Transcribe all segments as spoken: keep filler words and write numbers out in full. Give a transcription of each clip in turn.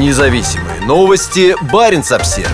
Независимые новости. Баренц Обсервер.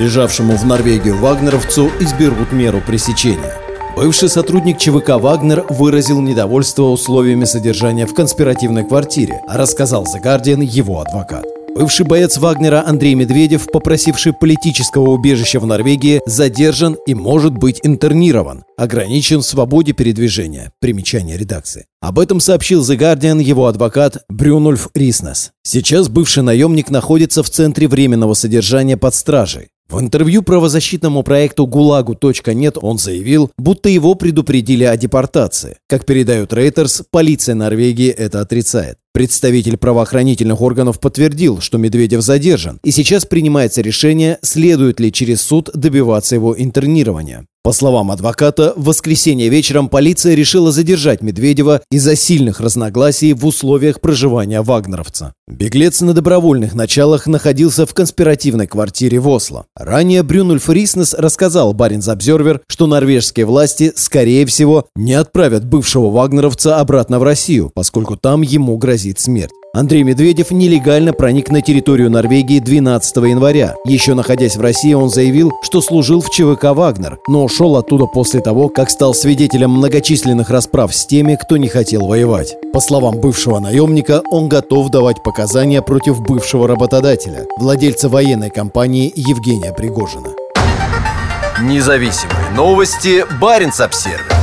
Бежавшему в Норвегию вагнеровцу изберут меру пресечения. Бывший сотрудник ЧВК «Вагнер» выразил недовольство условиями содержания в конспиративной квартире, рассказал The Guardian его адвокат. Бывший боец «Вагнера» Андрей Медведев, попросивший политического убежища в Норвегии, задержан и может быть интернирован. Ограничен в свободе передвижения. Примечание редакции. Об этом сообщил The Guardian его адвокат Брюнюльф Риснес. Сейчас бывший наемник находится в центре временного содержания под стражей. В интервью правозащитному проекту гулагу точка нет он заявил, будто его предупредили о депортации. Как передают Рейтерс, полиция Норвегии это отрицает. Представитель правоохранительных органов подтвердил, что Медведев задержан, и сейчас принимается решение, следует ли через суд добиваться его интернирования. По словам адвоката, в воскресенье вечером полиция решила задержать Медведева из-за сильных разногласий в условиях проживания вагнеровца. Беглец на добровольных началах находился в конспиративной квартире в Осло. Ранее Брюнюльф Риснес рассказал Баренц Обсервер, что норвежские власти, скорее всего, не отправят бывшего вагнеровца обратно в Россию, поскольку там ему грозит смерть. Андрей Медведев нелегально проник на территорию Норвегии двенадцатого января. Еще находясь в России, он заявил, что служил в ЧВК «Вагнер», но ушел оттуда после того, как стал свидетелем многочисленных расправ с теми, кто не хотел воевать. По словам бывшего наемника, он готов давать показания против бывшего работодателя, владельца военной компании Евгения Пригожина. Независимые новости. Баренц Обсервер.